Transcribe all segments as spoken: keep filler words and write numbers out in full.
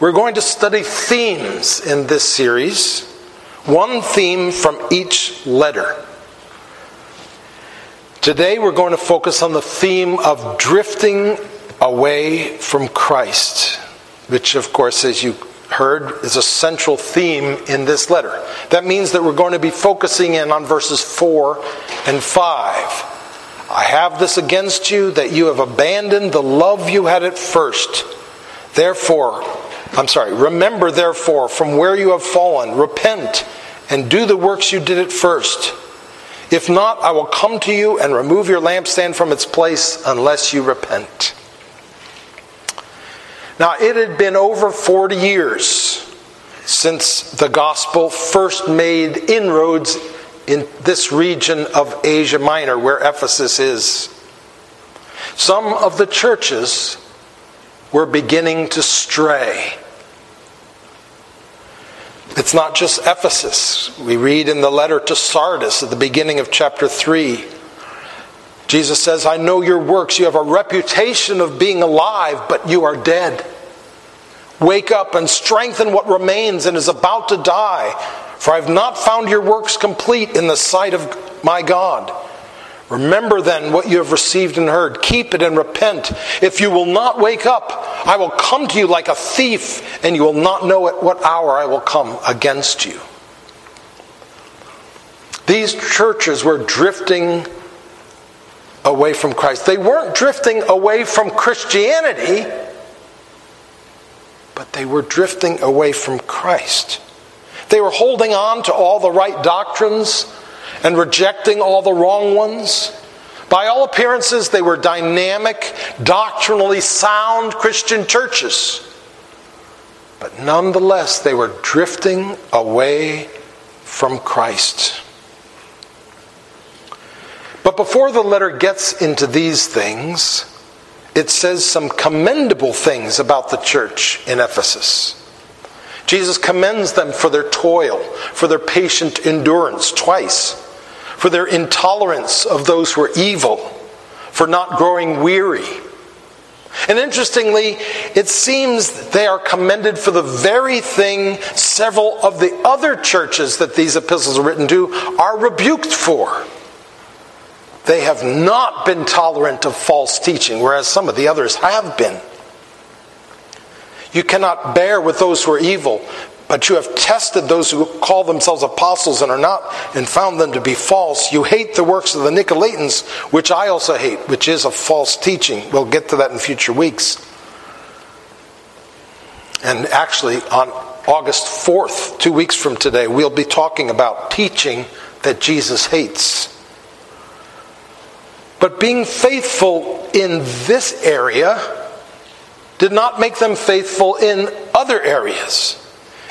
We're going to study themes in this series. One theme from each letter. Today we're going to focus on the theme of drifting away from Christ, which of course, as you heard, is a central theme in this letter. That means that we're going to be focusing in on verses four and five. I have this against you, that you have abandoned the love you had at first. Therefore, I'm sorry, remember therefore from where you have fallen, repent and do the works you did at first. If not, I will come to you and remove your lampstand from its place unless you repent. Now, it had been over forty years since the gospel first made inroads in this region of Asia Minor, where Ephesus is. Some of the churches were beginning to stray. It's not just Ephesus. We read in the letter to Sardis at the beginning of chapter three. Jesus says, I know your works. You have a reputation of being alive, but you are dead. Wake up and strengthen what remains and is about to die. For I have not found your works complete in the sight of my God. Remember then what you have received and heard. Keep it and repent. If you will not wake up, I will come to you like a thief, and you will not know at what hour I will come against you. These churches were drifting away from Christ. They weren't drifting away from Christianity, but they were drifting away from Christ. They were holding on to all the right doctrines and rejecting all the wrong ones. By all appearances, they were dynamic, doctrinally sound Christian churches. But nonetheless, they were drifting away from Christ. But before the letter gets into these things, it says some commendable things about the church in Ephesus. Jesus commends them for their toil, for their patient endurance, twice, for their intolerance of those who are evil, for not growing weary. And interestingly, it seems that they are commended for the very thing several of the other churches that these epistles are written to are rebuked for. They have not been tolerant of false teaching, whereas some of the others have been. You cannot bear with those who are evil, but you have tested those who call themselves apostles and are not, and found them to be false. You hate the works of the Nicolaitans, which I also hate, which is a false teaching. We'll get to that in future weeks. And actually, on August fourth, two weeks from today, we'll be talking about teaching that Jesus hates. But being faithful in this area did not make them faithful in other areas.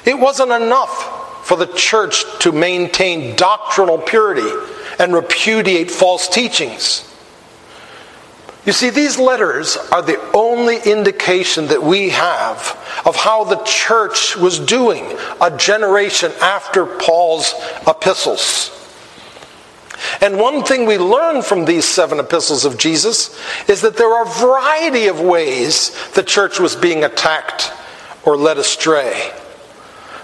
It wasn't enough for the church to maintain doctrinal purity and repudiate false teachings. You see, these letters are the only indication that we have of how the church was doing a generation after Paul's epistles. And one thing we learn from these seven epistles of Jesus is that there are a variety of ways the church was being attacked or led astray.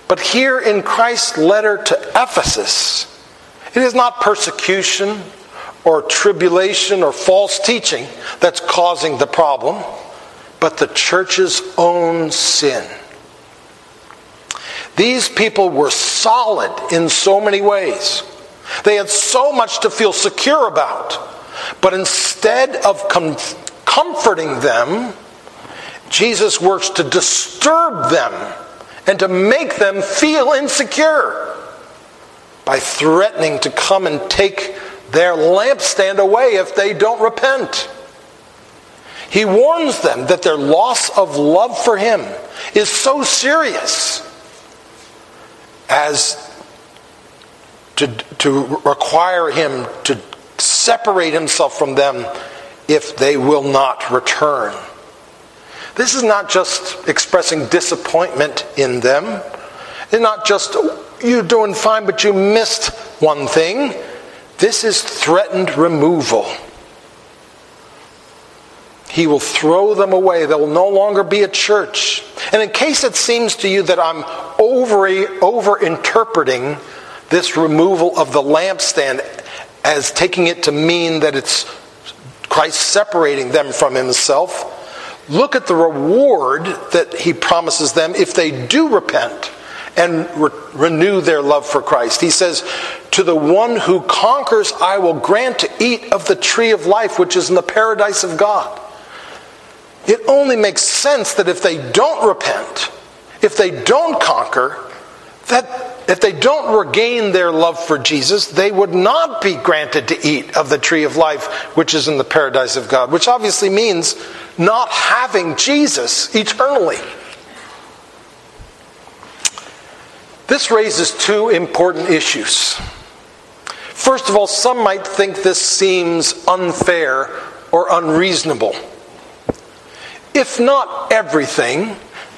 But here in Christ's letter to Ephesus, it is not persecution or tribulation or false teaching that's causing the problem, but the church's own sin. These people were solid in so many ways. They had so much to feel secure about. But instead of com- comforting them, Jesus works to disturb them and to make them feel insecure by threatening to come and take their lampstand away if they don't repent. He warns them that their loss of love for him is so serious as To, to require him to separate himself from them if they will not return. This is not just expressing disappointment in them. It's not just, you're doing fine, but you missed one thing. This is threatened removal. He will throw them away. There will no longer be a church. And in case it seems to you that I'm over, over-interpreting this removal of the lampstand as taking it to mean that it's Christ separating them from himself, look at the reward that he promises them if they do repent and re- renew their love for Christ. He says, to the one who conquers, I will grant to eat of the tree of life, which is in the paradise of God. It only makes sense that if they don't repent, if they don't conquer, that if they don't regain their love for Jesus, they would not be granted to eat of the tree of life, which is in the paradise of God, which obviously means not having Jesus eternally. This raises two important issues. First of all, some might think this seems unfair or unreasonable. If not everything,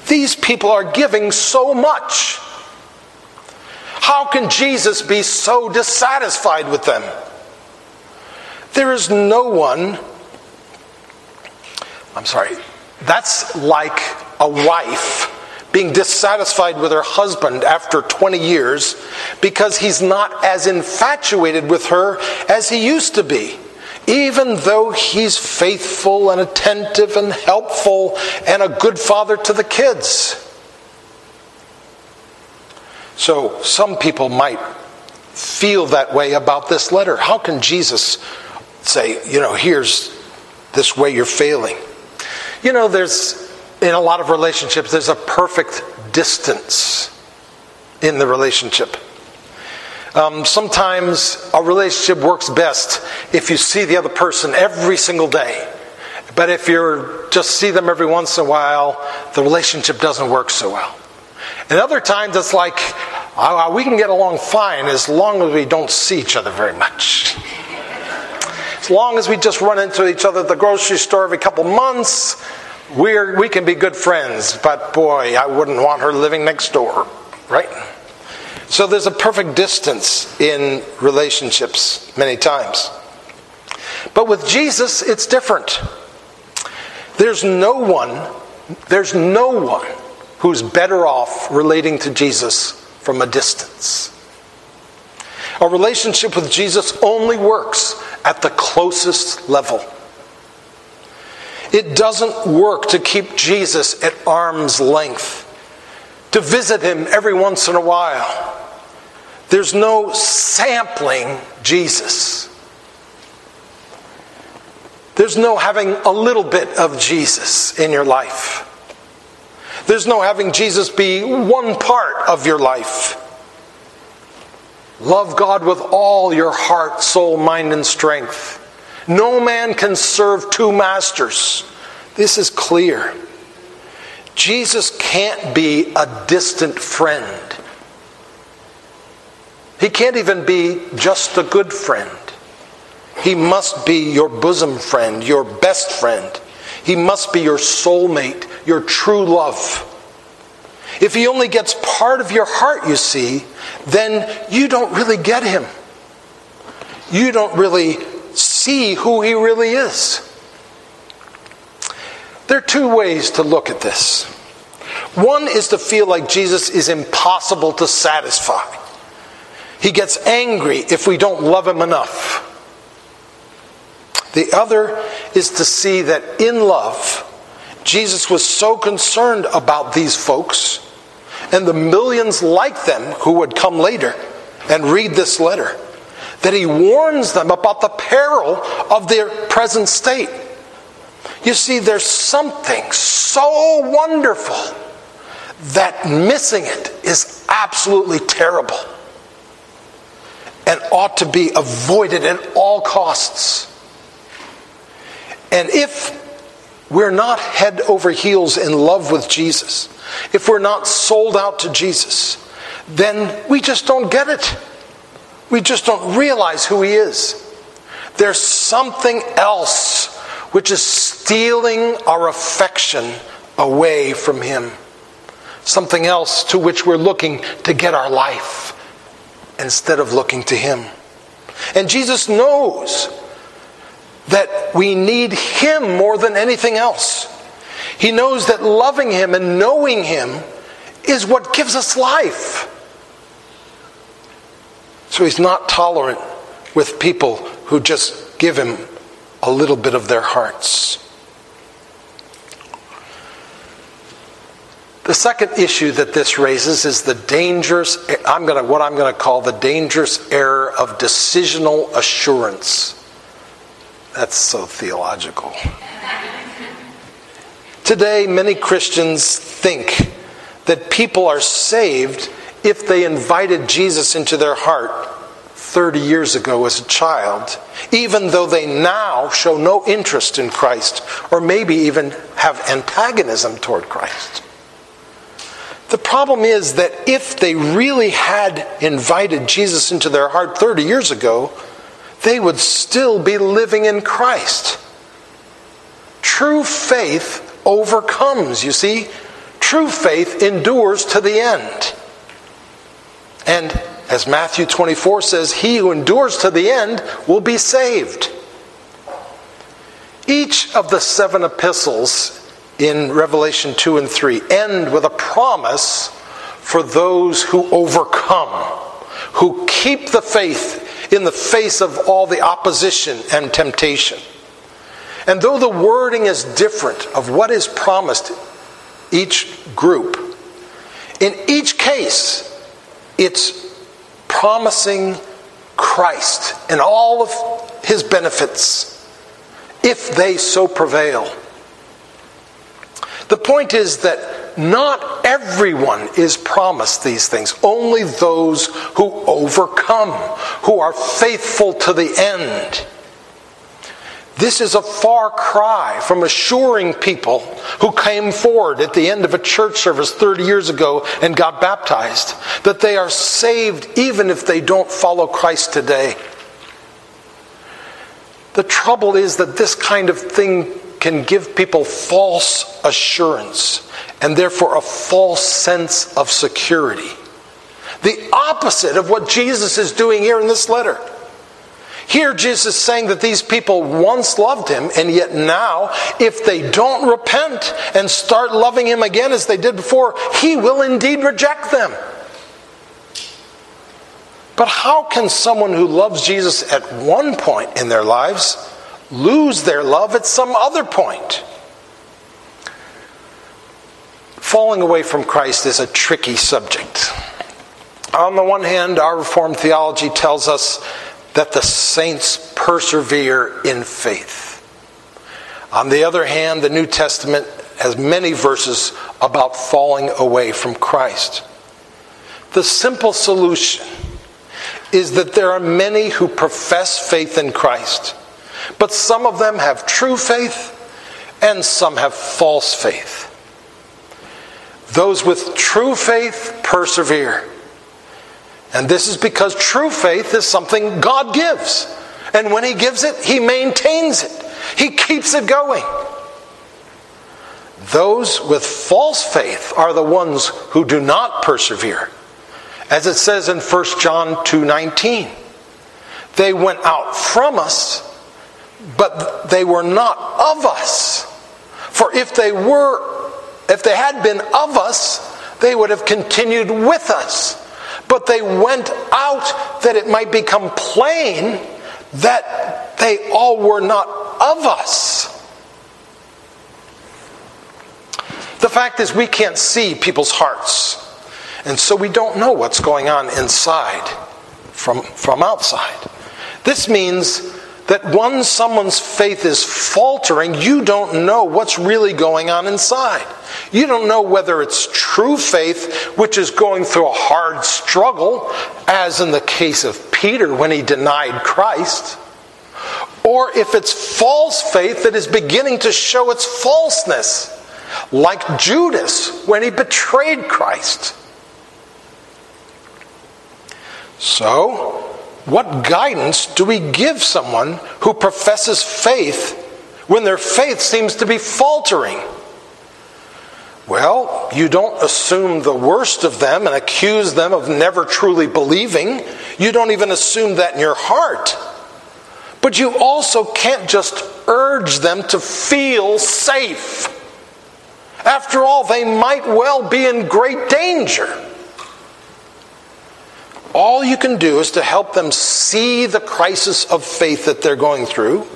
these people are giving so much. How can Jesus be so dissatisfied with them? There is no one, I'm sorry, that's like a wife being dissatisfied with her husband after twenty years because he's not as infatuated with her as he used to be, even though he's faithful and attentive and helpful and a good father to the kids. So some people might feel that way about this letter. How can Jesus say, you know, here's this way you're failing? You know, there's, in a lot of relationships, there's a perfect distance in the relationship. Um, sometimes a relationship works best if you see the other person every single day. But if you just see them every once in a while, the relationship doesn't work so well. And other times it's like, oh, we can get along fine as long as we don't see each other very much. As long as we just run into each other at the grocery store every couple months, we're, we can be good friends. But boy, I wouldn't want her living next door, right? So there's a perfect distance in relationships many times. But with Jesus, it's different. There's no one, there's no one who's better off relating to Jesus from a distance. A relationship with Jesus only works at the closest level. It doesn't work to keep Jesus at arm's length, to visit him every once in a while. There's no sampling Jesus. There's no having a little bit of Jesus in your life. There's no having Jesus be one part of your life. Love God with all your heart, soul, mind, and strength. No man can serve two masters. This is clear. Jesus can't be a distant friend. He can't even be just a good friend. He must be your bosom friend, your best friend. He must be your soulmate, your true love. If he only gets part of your heart, you see, then you don't really get him. You don't really see who he really is. There are two ways to look at this. One is to feel like Jesus is impossible to satisfy. He gets angry if we don't love him enough. The other is to see that in love, Jesus was so concerned about these folks and the millions like them who would come later and read this letter, that he warns them about the peril of their present state. You see, there's something so wonderful that missing it is absolutely terrible and ought to be avoided at all costs. And if we're not head over heels in love with Jesus, if we're not sold out to Jesus, then we just don't get it. We just don't realize who he is. There's something else which is stealing our affection away from him. Something else to which we're looking to get our life instead of looking to him. And Jesus knows that we need Him more than anything else. He knows that loving Him and knowing Him is what gives us life. So He's not tolerant with people who just give Him a little bit of their hearts. The second issue that this raises is the dangerous, I'm going to, what I'm going to call the dangerous error of decisional assurance. That's so theological. Today, many Christians think that people are saved if they invited Jesus into their heart thirty years ago as a child, even though they now show no interest in Christ, or maybe even have antagonism toward Christ. The problem is that if they really had invited Jesus into their heart thirty years ago, they would still be living in Christ. True faith overcomes, you see. True faith endures to the end. And as Matthew twenty-four says, he who endures to the end will be saved. Each of the seven epistles in Revelation two and three, end with a promise for those who overcome, who keep the faith in the face of all the opposition and temptation. And though the wording is different of what is promised each group, in each case, it's promising Christ and all of His benefits, if they so prevail. The point is that not everyone is promised these things. Only those who overcome, who are faithful to the end. This is a far cry from assuring people who came forward at the end of a church service thirty years ago and got baptized that they are saved even if they don't follow Christ today. The trouble is that this kind of thing can give people false assurance and therefore a false sense of security. The opposite of what Jesus is doing here in this letter. Here Jesus is saying that these people once loved Him, and yet now, if they don't repent and start loving Him again as they did before, He will indeed reject them. But how can someone who loves Jesus at one point in their lives lose their love at some other point? Falling away from Christ is a tricky subject. On the one hand, our Reformed theology tells us that the saints persevere in faith. On the other hand, the New Testament has many verses about falling away from Christ. The simple solution is that there are many who profess faith in Christ, but some of them have true faith and some have false faith. Those with true faith persevere. And this is because true faith is something God gives. And when He gives it, He maintains it. He keeps it going. Those with false faith are the ones who do not persevere. As it says in First John two nineteen, they went out from us, but they were not of us. For if they were, if they had been of us, they would have continued with us. But they went out that it might become plain that they all were not of us. The fact is, we can't see people's hearts. And so we don't know what's going on inside from, from outside. This means that once someone's faith is faltering, you don't know what's really going on inside. You don't know whether it's true faith, which is going through a hard struggle, as in the case of Peter when he denied Christ, or if it's false faith that is beginning to show its falseness, like Judas when he betrayed Christ. So, what guidance do we give someone who professes faith when their faith seems to be faltering? Well, you don't assume the worst of them and accuse them of never truly believing. You don't even assume that in your heart. But you also can't just urge them to feel safe. After all, they might well be in great danger. All you can do is to help them see the crisis of faith that they're going through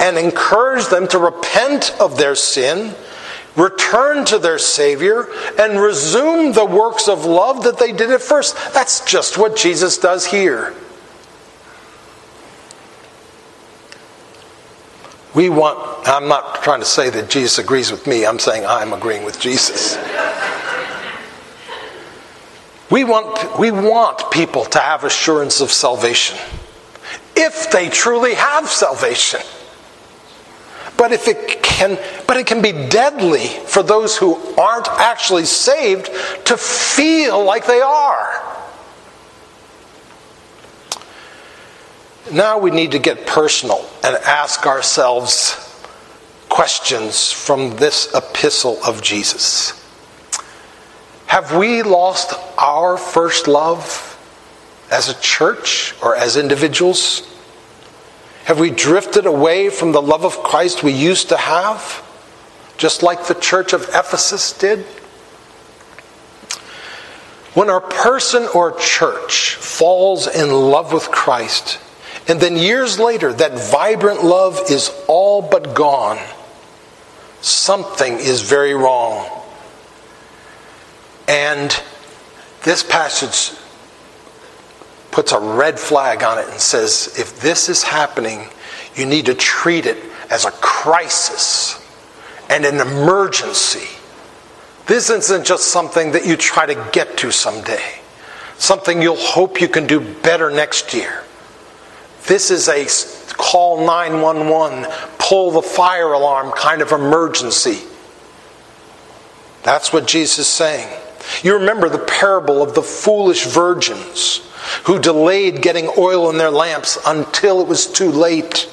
and encourage them to repent of their sin, return to their Savior, and resume the works of love that they did at first. That's just what Jesus does here. We want, I'm not trying to say that Jesus agrees with me, I'm saying I'm agreeing with Jesus. We want, we want people to have assurance of salvation, if they truly have salvation. But if it can, but it can be deadly for those who aren't actually saved to feel like they are. Now we need to get personal and ask ourselves questions from this epistle of Jesus. Have we lost our first love as a church or as individuals? Have we drifted away from the love of Christ we used to have, just like the church of Ephesus did? When our person or church falls in love with Christ, and then years later, that vibrant love is all but gone, something is very wrong. And this passage puts a red flag on it and says, if this is happening, you need to treat it as a crisis and an emergency. This isn't just something that you try to get to someday, something you'll hope you can do better next year. This is a call nine one one, pull the fire alarm kind of emergency. That's what Jesus is saying. You remember the parable of the foolish virgins who delayed getting oil in their lamps until it was too late,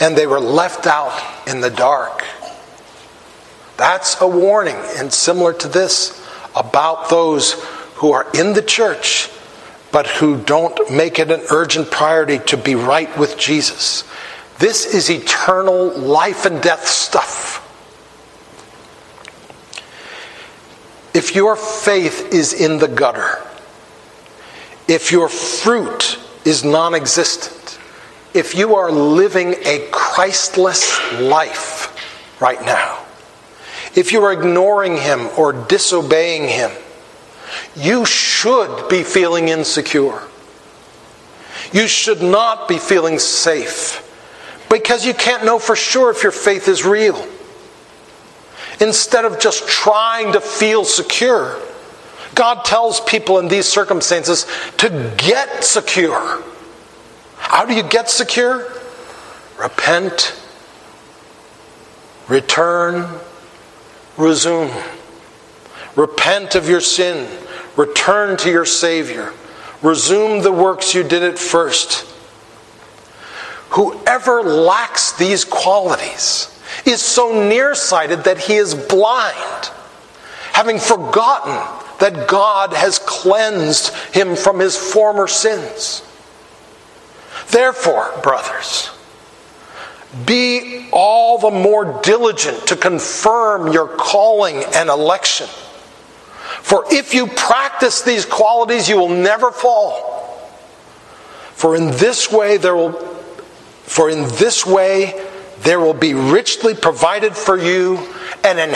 and they were left out in the dark. That's a warning, and similar to this, about those who are in the church but who don't make it an urgent priority to be right with Jesus. This is eternal life and death stuff. If your faith is in the gutter, if your fruit is non-existent, if you are living a Christless life right now, if you are ignoring Him or disobeying Him, you should be feeling insecure. You should not be feeling safe, because you can't know for sure if your faith is real. Instead of just trying to feel secure, God tells people in these circumstances to get secure. How do you get secure? Repent, return, resume. Repent of your sin. Return to your Savior. Resume the works you did at first. Whoever lacks these qualities is so nearsighted that he is blind, having forgotten that God has cleansed him from his former sins. Therefore, brothers, be all the more diligent to confirm your calling and election. For if you practice these qualities, you will never fall. For in this way there will, for in this way there will be richly provided for you an en-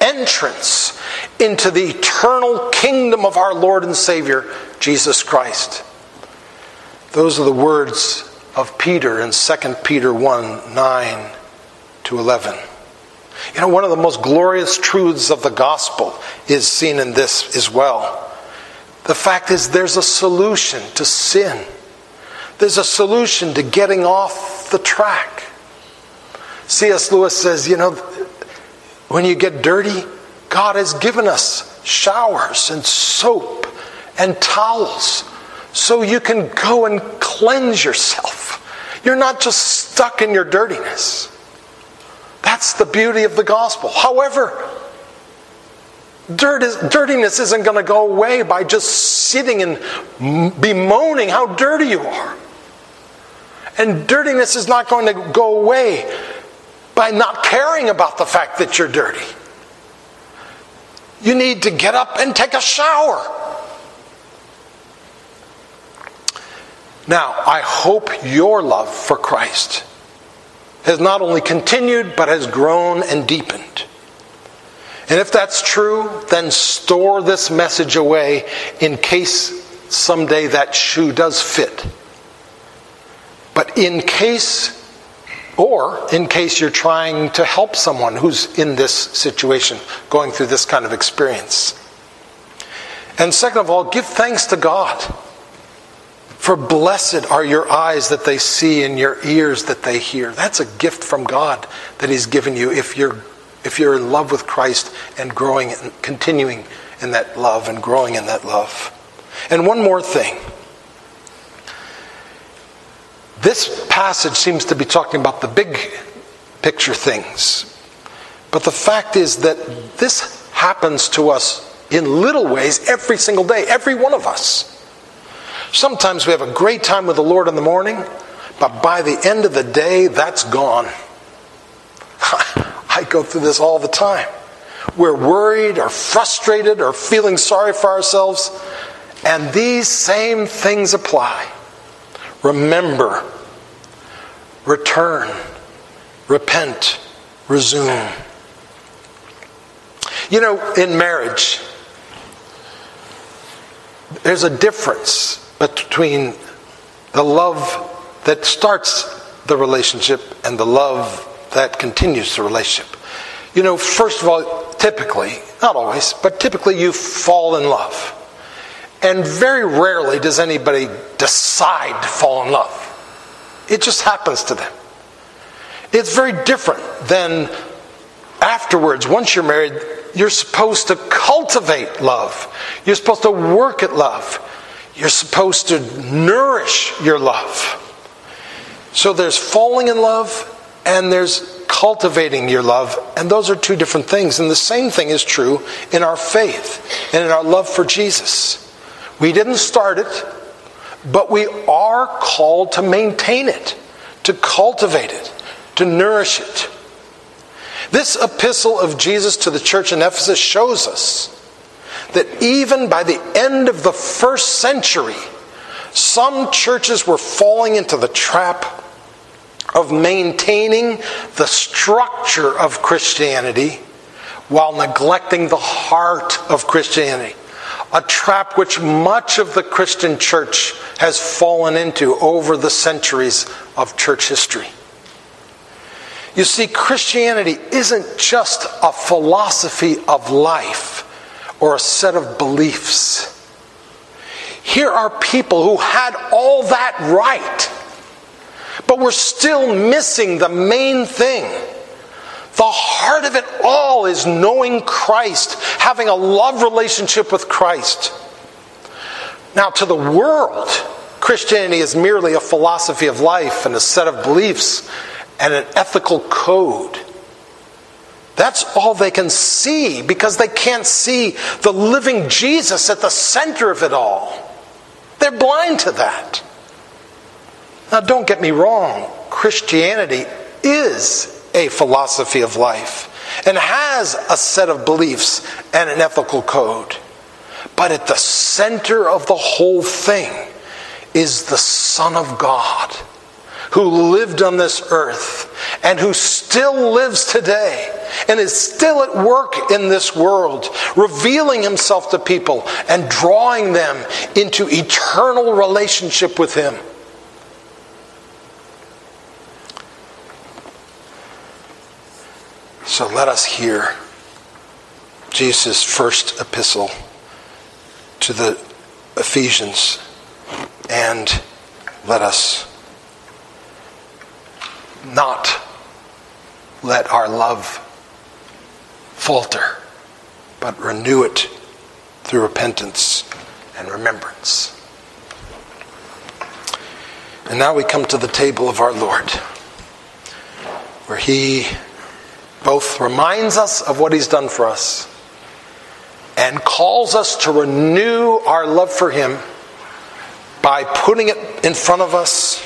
entrance into the eternal kingdom of our Lord and Savior, Jesus Christ. Those are the words of Peter in Second Peter one, nine to eleven. You know, one of the most glorious truths of the gospel is seen in this as well. The fact is, there's a solution to sin. There's a solution to getting off the track. C S Lewis says, you know, when you get dirty, God has given us showers and soap and towels so you can go and cleanse yourself. You're not just stuck in your dirtiness. That's the beauty of the gospel. However, dirt is, dirtiness isn't going to go away by just sitting and bemoaning how dirty you are. And dirtiness is not going to go away by not caring about the fact that you're dirty. You need to get up and take a shower. Now, I hope your love for Christ has not only continued, but has grown and deepened. And if that's true, then store this message away in case someday that shoe does fit. But in case, or in case you're trying to help someone who's in this situation, going through this kind of experience. And second of all, give thanks to God. For blessed are your eyes that they see and your ears that they hear. That's a gift from God that He's given you if you're if you're in love with Christ and growing and continuing in that love and growing in that love. And one more thing. This passage seems to be talking about the big picture things. But the fact is that this happens to us in little ways every single day, every one of us. Sometimes we have a great time with the Lord in the morning, but by the end of the day, that's gone. I go through this all the time. We're worried or frustrated or feeling sorry for ourselves. And these same things apply. Remember, return, repent, resume. You know, in marriage, there's a difference between the love that starts the relationship and the love that continues the relationship. You know, first of all, typically, not always, but typically you fall in love. And very rarely does anybody decide to fall in love. It just happens to them. It's very different than afterwards, once you're married, you're supposed to cultivate love. You're supposed to work at love. You're supposed to nourish your love. So there's falling in love and there's cultivating your love. And those are two different things. And the same thing is true in our faith and in our love for Jesus. We didn't start it, but we are called to maintain it, to cultivate it, to nourish it. This epistle of Jesus to the church in Ephesus shows us that even by the end of the first century, some churches were falling into the trap of maintaining the structure of Christianity while neglecting the heart of Christianity. A trap which much of the Christian church has fallen into over the centuries of church history. You see, Christianity isn't just a philosophy of life or a set of beliefs. Here are people who had all that right, but were still missing the main thing. The heart of it all is knowing Christ, having a love relationship with Christ. Now, to the world, Christianity is merely a philosophy of life and a set of beliefs and an ethical code. That's all they can see because they can't see the living Jesus at the center of it all. They're blind to that. Now, don't get me wrong. Christianity is a philosophy of life and has a set of beliefs and an ethical code. But at the center of the whole thing is the Son of God, who lived on this earth and who still lives today and is still at work in this world, revealing himself to people and drawing them into eternal relationship with him. So let us hear Jesus' first epistle to the Ephesians, and let us not let our love falter, but renew it through repentance and remembrance. And now we come to the table of our Lord, where He both reminds us of what He's done for us and calls us to renew our love for Him by putting it in front of us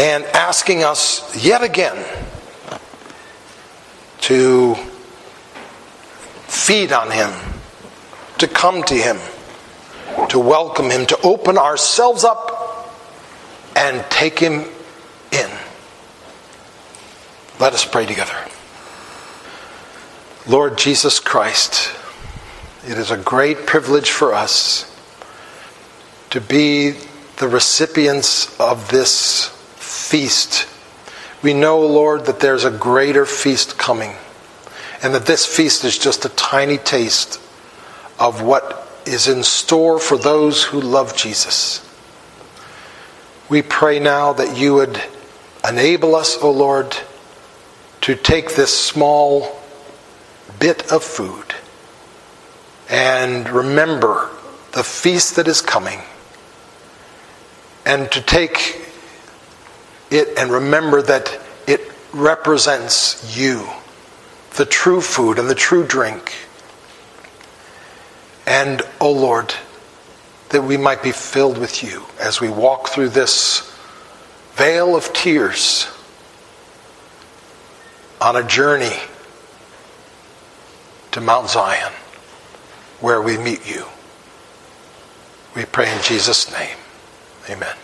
and asking us yet again to feed on Him, to come to Him, to welcome Him, to open ourselves up and take Him in. Let us pray together. Lord Jesus Christ, it is a great privilege for us to be the recipients of this feast. We know, Lord, that there's a greater feast coming, and that this feast is just a tiny taste of what is in store for those who love Jesus. We pray now that you would enable us, O Lord, to take this small bit of food and remember the feast that is coming, and to take it and remember that it represents you, the true food and the true drink. And, O Lord, that we might be filled with you as we walk through this veil of tears on a journey to Mount Zion, where we meet you. We pray in Jesus' name. Amen.